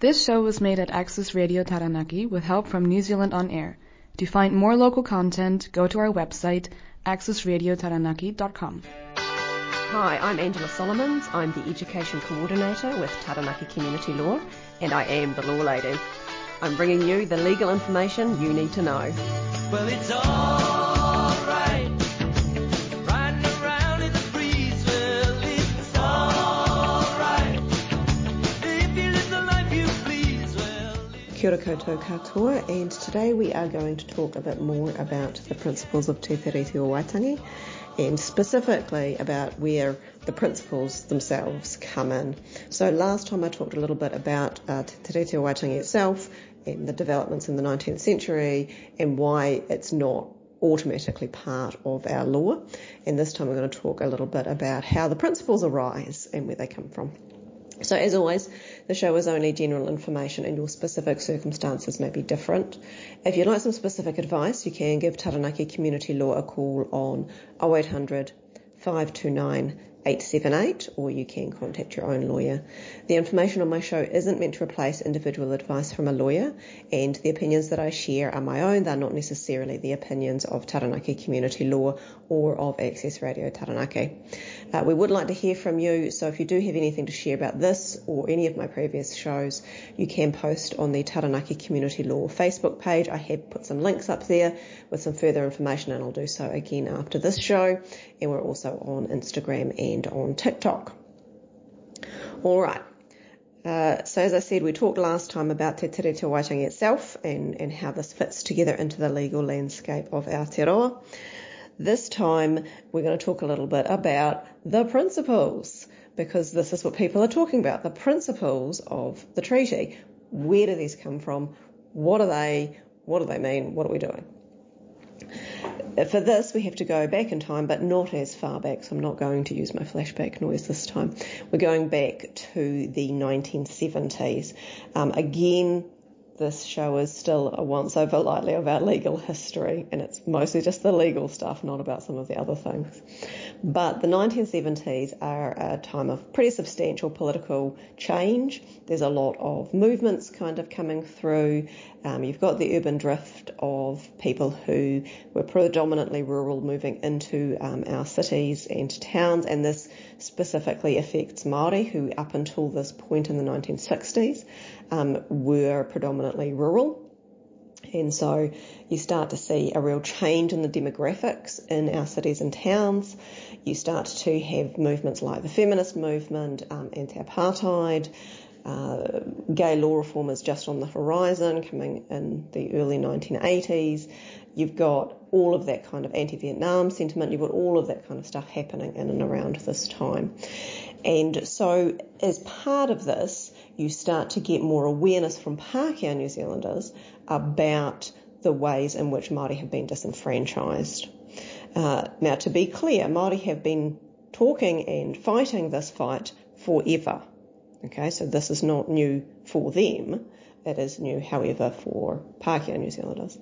This show was made at Access Radio Taranaki with help from New Zealand On Air. To find more local content, go to our website, accessradiotaranaki.com. Hi, I'm Angela Solomons. I'm the Education Coordinator with Taranaki Community Law, and I am the Law Lady. I'm bringing you the legal information you need to know. Well, it's all right. Kia ora koutou katoa, and today we are going to talk a bit more about the principles of Te Tiriti o Waitangi, and specifically about where the principles themselves come in. So last time I talked a little bit about Te Tiriti o Waitangi itself and the developments in the 19th century and why it's not automatically part of our law. And this time we're going to talk a little bit about how the principles arise and where they come from. So as always, the show is only general information and your specific circumstances may be different. If you'd like some specific advice, you can give Taranaki Community Law a call on 0800 529 878, or you can contact your own lawyer. The information on my show isn't meant to replace individual advice from a lawyer, and the opinions that I share are my own. They're not necessarily the opinions of Taranaki Community Law or of Access Radio Taranaki. We would like to hear from you, so if you do have anything to share about this or any of my previous shows, you can post on the Taranaki Community Law Facebook page. I have put some links up there with some further information, and I'll do so again after this show. And we're also on Instagram and on TikTok. All right. So as I said, we talked last time about Te Tiriti o Waitangi itself and how this fits together into the legal landscape of Aotearoa. This time, we're going to talk a little bit about the principles, because this is what people are talking about, the principles of the treaty. Where do these come from? What are they? What do they mean? What are we doing? For this, we have to go back in time, but not as far back, so I'm not going to use my flashback noise this time. We're going back to the 1970s. Again, this show is still a once-over lightly about legal history, and it's mostly just the legal stuff, not about some of the other things. But the 1970s are a time of pretty substantial political change. There's a lot of movements kind of coming through. You've got the urban drift of people who were predominantly rural moving into our cities and towns, and this specifically affects Māori, who up until this point in the 1960s were predominantly rural. And so you start to see a real change in the demographics in our cities and towns. You start to have movements like the feminist movement, anti-apartheid, gay law reform is just on the horizon coming in the early 1980s. You've got all of that kind of anti-Vietnam sentiment. You've got all of that kind of stuff happening in and around this time. And so as part of this, you start to get more awareness from Pākehā New Zealanders about the ways in which Māori have been disenfranchised. Now, to be clear, Māori have been talking and fighting this fight forever. Okay, so this is not new for them. It is new, however, for Pākehā New Zealanders.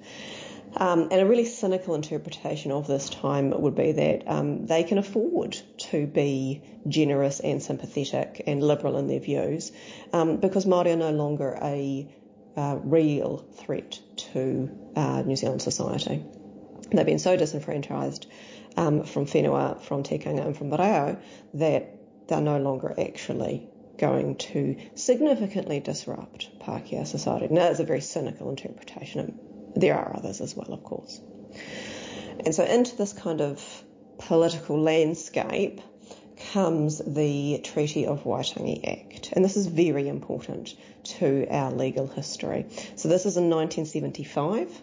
And a really cynical interpretation of this time would be that they can afford to be generous and sympathetic and liberal in their views because Māori are no longer a real threat to New Zealand society. They've been so disenfranchised from whenua, from tikanga and from Boreo that they're no longer actually going to significantly disrupt Pākehā society. Now, that's a very cynical interpretation. There are others as well, of course. And so into this kind of political landscape comes the Treaty of Waitangi Act. And this is very important to our legal history. So this is in 1975.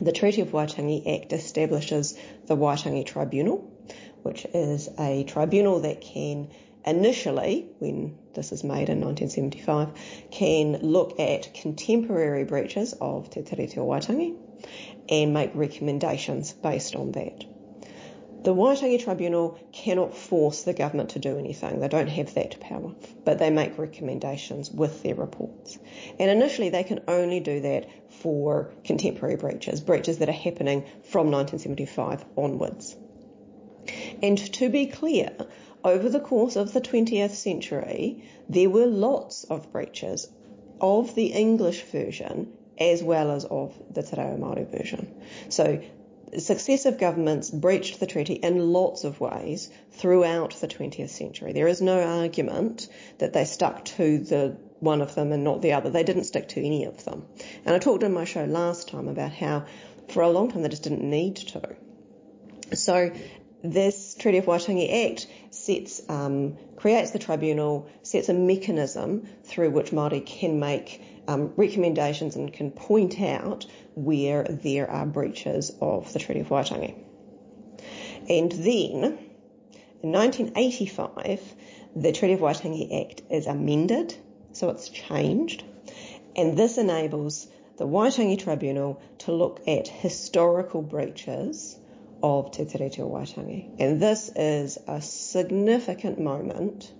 The Treaty of Waitangi Act establishes the Waitangi Tribunal, which is a tribunal that can initially, when this is made in 1975, can look at contemporary breaches of Te Tiriti o Waitangi and make recommendations based on that. The Waitangi Tribunal cannot force the government to do anything. They don't have that power, but they make recommendations with their reports. And initially they can only do that for contemporary breaches, breaches that are happening from 1975 onwards. And to be clear, over the course of the 20th century, there were lots of breaches of the English version as well as of the Te Reo Māori version. So successive governments breached the treaty in lots of ways throughout the 20th century. There is no argument that they stuck to the one of them and not the other. They didn't stick to any of them. And I talked in my show last time about how for a long time they just didn't need to. So this Treaty of Waitangi Act creates the tribunal, sets a mechanism through which Māori can make recommendations and can point out where there are breaches of the Treaty of Waitangi. And then, in 1985, the Treaty of Waitangi Act is amended, so it's changed, and this enables the Waitangi Tribunal to look at historical breaches of Te Tiriti o Waitangi. And this is a significant moment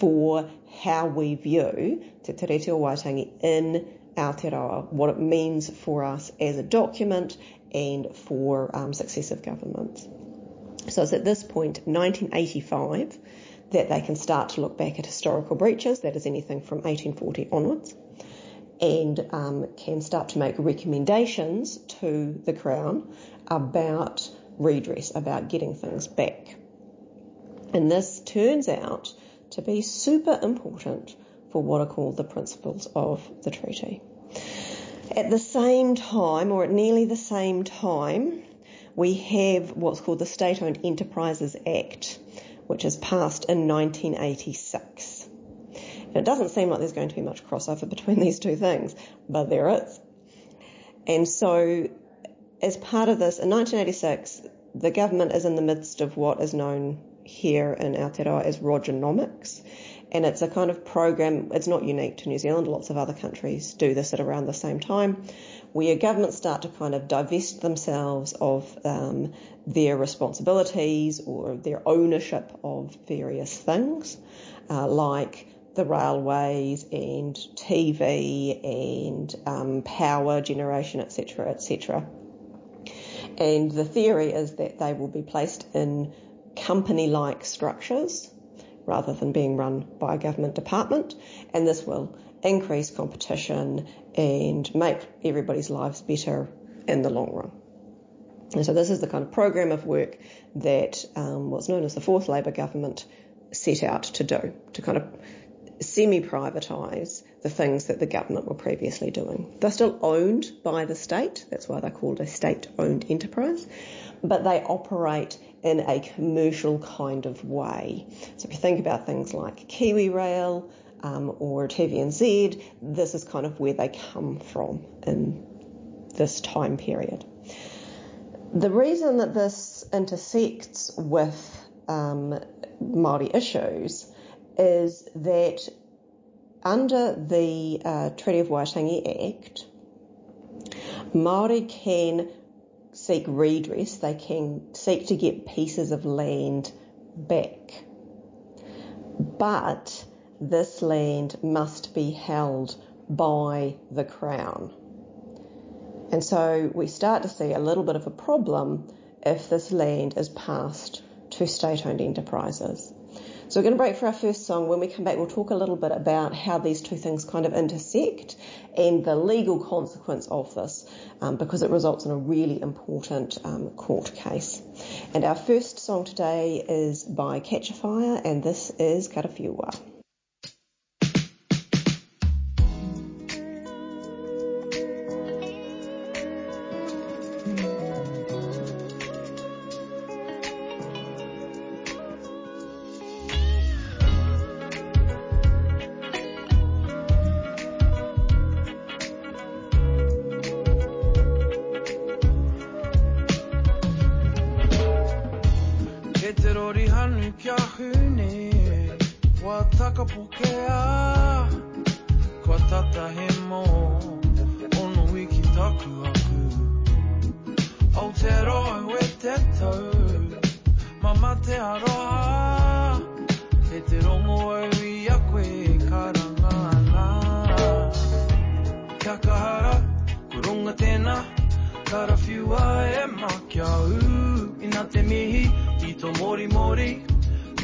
for how we view Te Tiriti o Waitangi in Aotearoa, what it means for us as a document and for successive governments. So it's at this point, 1985, that they can start to look back at historical breaches, that is anything from 1840 onwards, and can start to make recommendations to the Crown about redress, about getting things back. And this turns out to be super important for what are called the principles of the treaty. At the same time, or at nearly the same time, we have what's called the State-Owned Enterprises Act, which is passed in 1986. And it doesn't seem like there's going to be much crossover between these two things, but there is. And so as part of this, in 1986, the government is in the midst of what is known here in Aotearoa as Rogernomics, and it's a kind of program, it's not unique to New Zealand, lots of other countries do this at around the same time, where governments start to kind of divest themselves of their responsibilities or their ownership of various things, like the railways and TV and power generation, etc., etc. And the theory is that they will be placed in company-like structures rather than being run by a government department, and this will increase competition and make everybody's lives better in the long run. And so this is the kind of program of work that what's known as the Fourth Labour Government set out to do, to kind of semi-privatise the things that the government were previously doing. They're still owned by the state, that's why they're called a state-owned enterprise, but they operate in a commercial kind of way. So if you think about things like KiwiRail or TVNZ, this is kind of where they come from in this time period. The reason that this intersects with Māori issues is that under the Treaty of Waitangi Act, Māori can seek redress, they can seek to get pieces of land back. But this land must be held by the Crown. And so we start to see a little bit of a problem if this land is passed to state-owned enterprises. So we're going to break for our first song. When we come back, we'll talk a little bit about how these two things kind of intersect and the legal consequence of this, because it results in a really important court case. And our first song today is by Catchafire, and this is Karafiwa.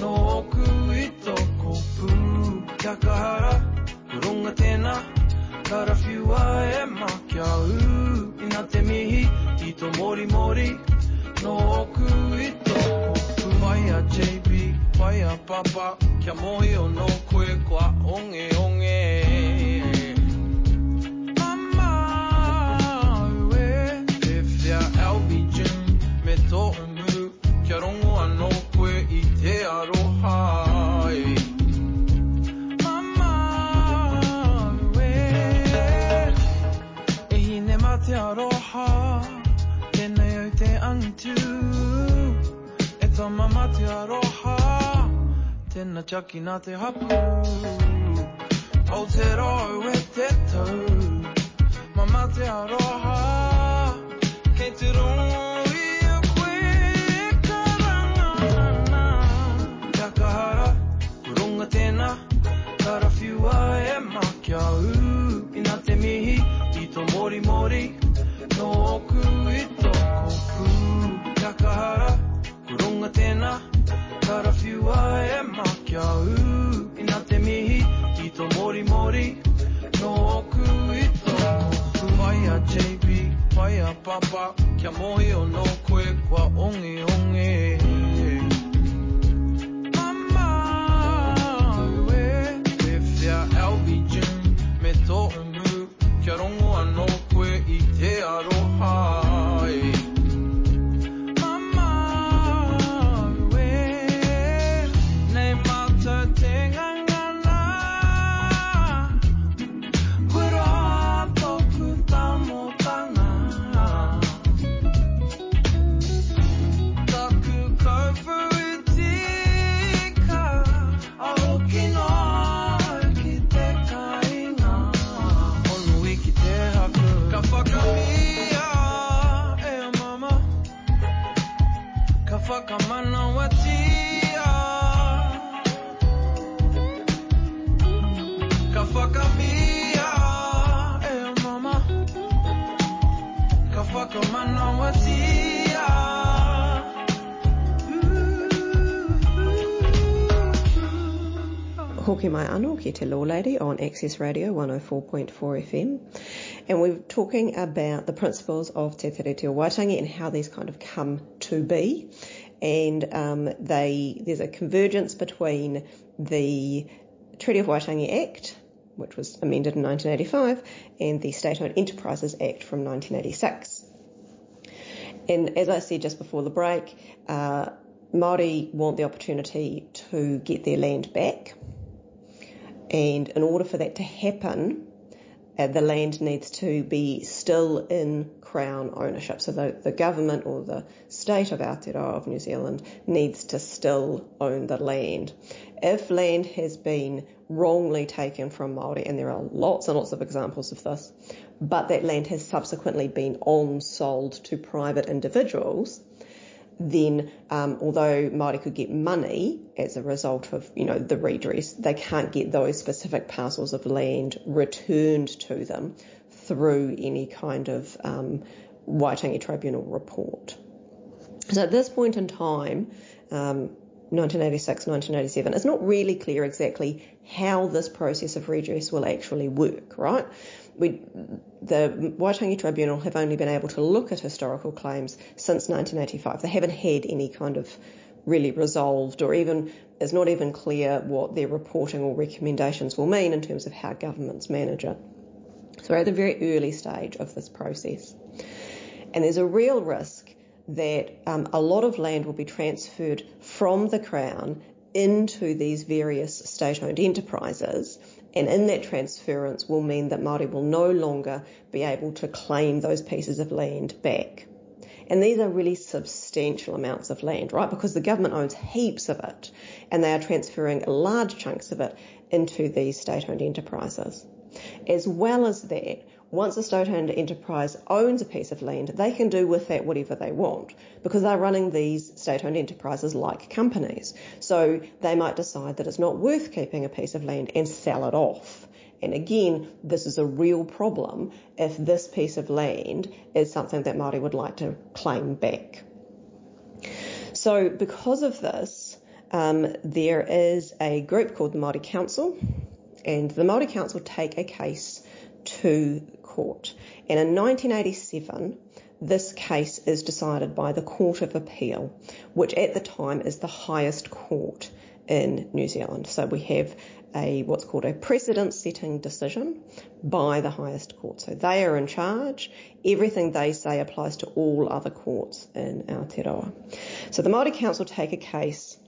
No oku i tō kopu, Takahara, kurunga tēnā. ともりもりの奥へとファイヤー JB ファイヤーパパキャモイオの声はオンエオンエママ上 If they're LB 順目と産むキャロンゴアの声いてアロハTe aroha, tēnei au te angitu E tā mama te aroha, tēnā chaki nā te hapu Aotearoa e te tau, mama te aroha Kei te rongo I a koe e karangana Takahara, koronga tēnā, karafiwa e makiau Ina te mihi Mori mori, no oku I toko ku Takahara, kurunga tēnā Karafiwa e makiau Ina te mihi, I tō mori mori No oku I toko ku Whaia JB, whaia papa Kia mohi o no koe kua onge onge Mama ue, e whia Albi June Me tō umu, kia rongo No koe I te aroha e Mama ue Nei mata te ngangana Kura toku tamotanga Taku kaupu I tika Aoki no ki te kainga Ono iki te Ka whakamia e a mama Ka whakamanawa tia Ka whakamia e a mama Ka whakamanawa tia Hoki mai anō ki te Law Lady on Access Radio 104.4 FM. And we're talking about the principles of Te Tiriti o Waitangi and how these kind of come to be. And there's a convergence between the Treaty of Waitangi Act, which was amended in 1985, and the State-Owned Enterprises Act from 1986. And as I said just before the break, Māori want the opportunity to get their land back. And in order for that to happen, the land needs to be still in Crown ownership. So the government or the state of Aotearoa of New Zealand needs to still own the land. If land has been wrongly taken from Māori, and there are lots and lots of examples of this, but that land has subsequently been on-sold to private individuals, then although Māori could get money as a result of, the redress, they can't get those specific parcels of land returned to them through any kind of Waitangi Tribunal report. So at this point in time, 1986, 1987, it's not really clear exactly how this process of redress will actually work, right? The Waitangi Tribunal have only been able to look at historical claims since 1985. They haven't had any kind of really resolved or even, it's not even clear what their reporting or recommendations will mean in terms of how governments manage it. So we're at the very early stage of this process. And there's a real risk that a lot of land will be transferred from the Crown into these various state-owned enterprises. And in that transference will mean that Māori will no longer be able to claim those pieces of land back. And these are really substantial amounts of land, right? Because the government owns heaps of it, and they are transferring large chunks of it into these state-owned enterprises. As well as that, once a state-owned enterprise owns a piece of land, they can do with that whatever they want because they're running these state-owned enterprises like companies. So they might decide that it's not worth keeping a piece of land and sell it off. And again, this is a real problem if this piece of land is something that Māori would like to claim back. So because of this, there is a group called the Māori Council, and the Māori Council take a case to court. And in 1987, this case is decided by the Court of Appeal, which at the time is the highest court in New Zealand. So we have what's called a precedent-setting decision by the highest court. So they are in charge. Everything they say applies to all other courts in Aotearoa. So the Māori Council take a case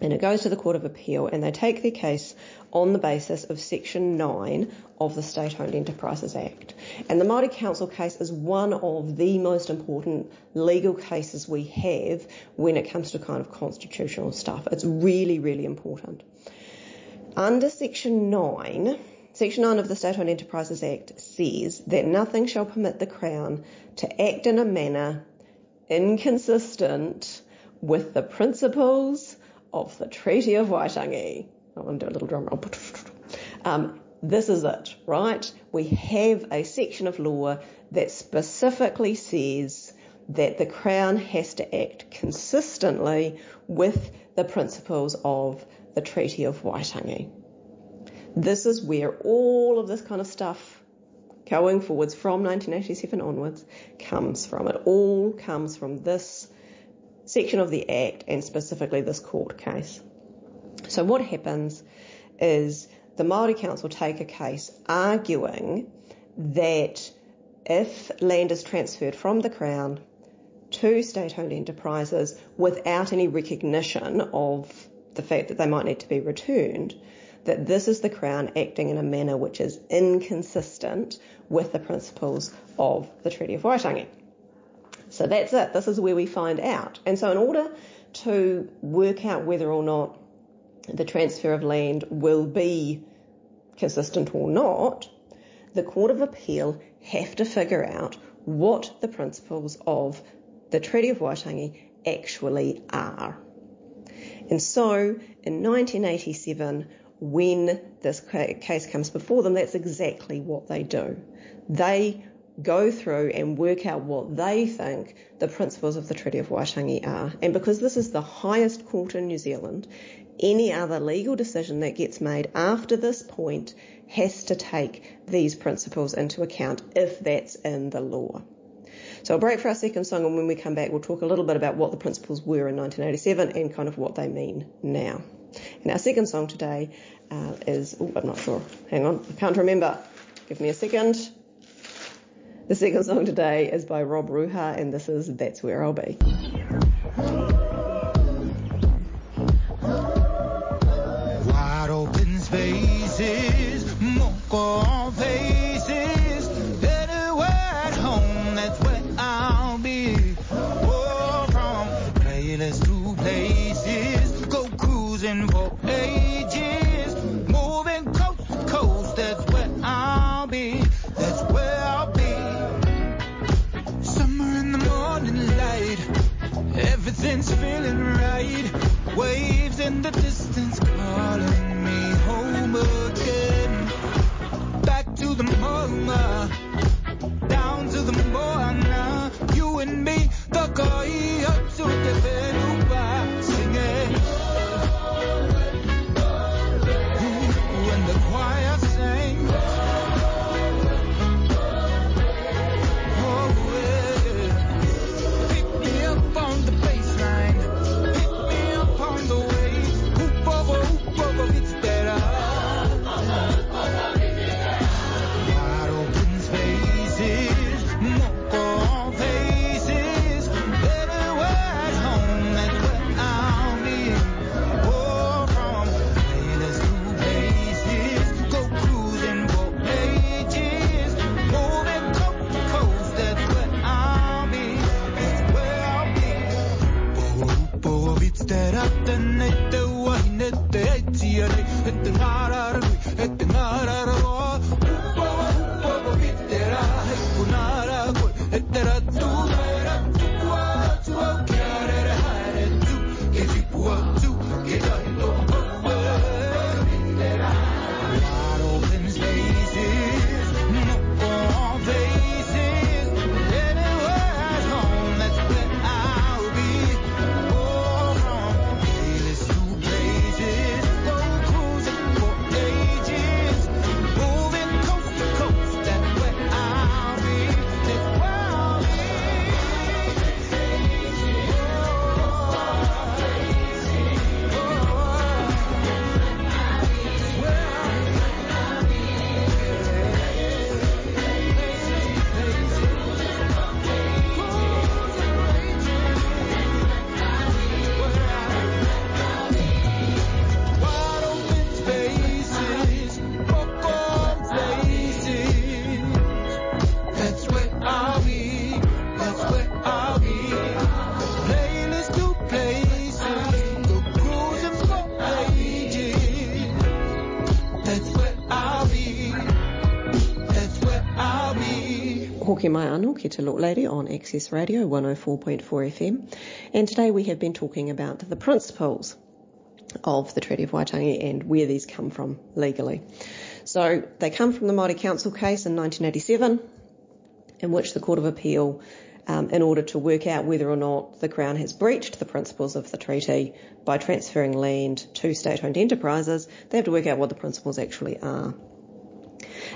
and it goes to the Court of Appeal, and they take their case on the basis of Section 9 of the State-Owned Enterprises Act. And the Māori Council case is one of the most important legal cases we have when it comes to kind of constitutional stuff. It's really, really important. Under Section 9, Section 9 of the State-Owned Enterprises Act says that nothing shall permit the Crown to act in a manner inconsistent with the principles of the Treaty of Waitangi. I want to do a little drum roll. This is it, right? We have a section of law that specifically says that the Crown has to act consistently with the principles of the Treaty of Waitangi. This is where all of this kind of stuff going forwards from 1987 onwards comes from. It all comes from this section of the Act and specifically this court case. So what happens is the Māori Council take a case arguing that if land is transferred from the Crown to state-owned enterprises without any recognition of the fact that they might need to be returned, that this is the Crown acting in a manner which is inconsistent with the principles of the Treaty of Waitangi. So that's it. This is where we find out. And so in order to work out whether or not the transfer of land will be consistent or not, the Court of Appeal have to figure out what the principles of the Treaty of Waitangi actually are. And so in 1987, when this case comes before them, that's exactly what they do. They go through and work out what they think the principles of the Treaty of Waitangi are. And because this is the highest court in New Zealand, any other legal decision that gets made after this point has to take these principles into account if that's in the law. So I'll break for our second song, and when we come back, we'll talk a little bit about what the principles were in 1987 and kind of what they mean now. And our second song today is... Oh, I'm not sure. Hang on. I can't remember. Give me a second. The second song today is by Rob Ruha, and this is That's Where I'll Be. Wide open spaces, moko faces, anywhere at home, that's where I'll be. Oh, from playlist to places, go cruising for ages, moving coast to coast, that's where I'll be. That's where I'll be. Everything's feeling right. Waves in the distance calling me home again. Back to the mama, down to the moana. You and me, the koi up to the venuba singing. When the choir sang. Wide open space. Hoki mai anō ki Te Law Lady on Access Radio 104.4 FM, and today we have been talking about the principles of the Treaty of Waitangi and where these come from legally. So they come from the Māori Council case in 1987, in which the Court of Appeal, in order to work out whether or not the Crown has breached the principles of the treaty by transferring land to state-owned enterprises, they have to work out what the principles actually are.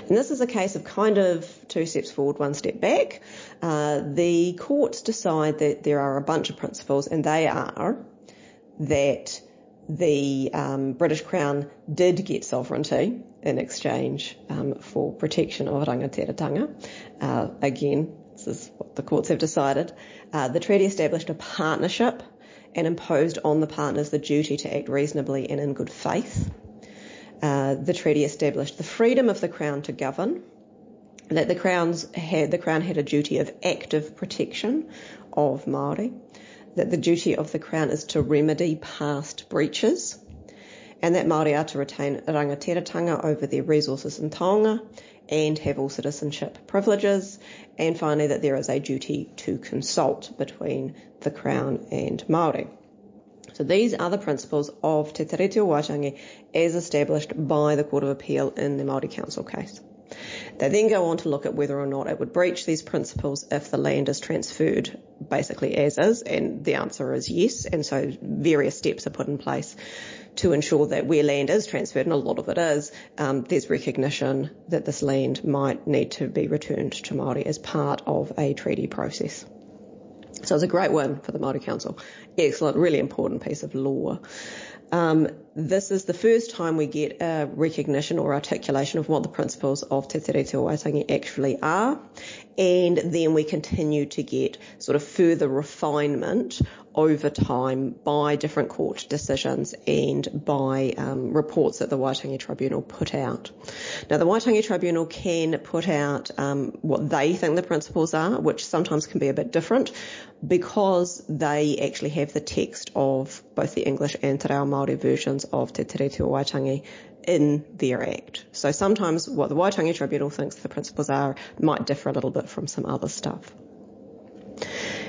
And this is a case of kind of two steps forward, one step back. The courts decide that there are a bunch of principles, and they are that the British Crown did get sovereignty in exchange for protection of Rangatiratanga. Again, this is what the courts have decided. The treaty established a partnership and imposed on the partners the duty to act reasonably and in good faith. The treaty established the freedom of the Crown to govern, that the Crown had a duty of active protection of Māori, that the duty of the Crown is to remedy past breaches, and that Māori are to retain rangatiratanga over their resources in taonga and have all citizenship privileges, and finally that there is a duty to consult between the Crown and Māori. So these are the principles of Te Tiriti o Waitangi as established by the Court of Appeal in the Māori Council case. They then go on to look at whether or not it would breach these principles if the land is transferred basically as is, and the answer is yes, and so various steps are put in place to ensure that where land is transferred, and a lot of it is, there's recognition that this land might need to be returned to Māori as part of a treaty process. So it's a great win for the Māori Council. Excellent, really important piece of law. This is the first time we get a recognition or articulation of what the principles of Te Tiriti o Waitangi actually are, and then we continue to get sort of further refinement over time by different court decisions and by reports that the Waitangi Tribunal put out. Now, the Waitangi Tribunal can put out what they think the principles are, which sometimes can be a bit different because they actually have the text of both the English and Te Reo Māori versions of Te Tiriti o Waitangi in their act. So sometimes what the Waitangi Tribunal thinks the principles are might differ a little bit from some other stuff.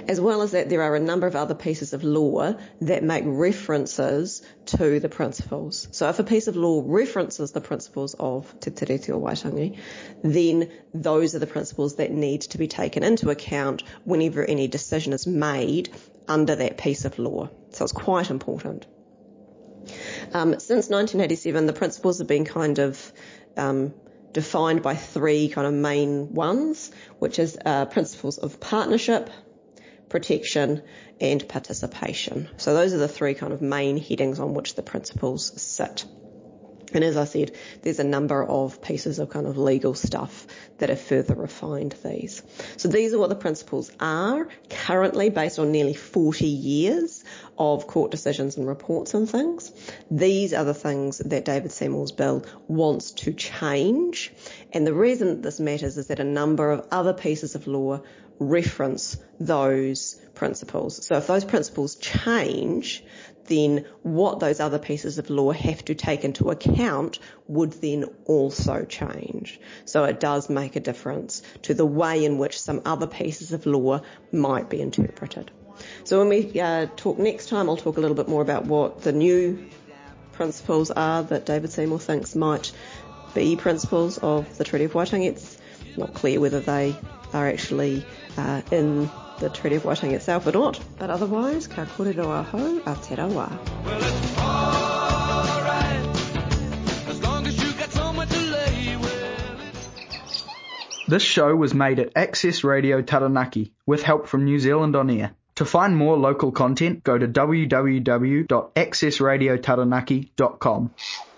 As well as that, there are a number of other pieces of law that make references to the principles. So if a piece of law references the principles of Te Tiriti o Waitangi, then those are the principles that need to be taken into account whenever any decision is made under that piece of law. So it's quite important. Since 1987, the principles have been kind of defined by three kind of main ones, which is principles of partnership, protection and participation. So those are the three kind of main headings on which the principles sit. And as I said, there's a number of pieces of kind of legal stuff that have further refined these. So these are what the principles are currently based on nearly 40 years of court decisions and reports and things. These are the things that David Seymour's bill wants to change. And the reason that this matters is that a number of other pieces of law reference those principles. So if those principles change, then what those other pieces of law have to take into account would then also change. So it does make a difference to the way in which some other pieces of law might be interpreted. So when we talk next time, I'll talk a little bit more about what the new principles are that David Seymour thinks might be principles of the Treaty of Waitangi. It's not clear whether they are actually in the Treaty of Waitangi itself or not, but otherwise, ka kore roa hou, Aotearoa. Well, it's all right, as long as you got somewhere to lay with. This show was made at Access Radio Taranaki with help from New Zealand On Air. To find more local content, go to www.accessradiotaranaki.com.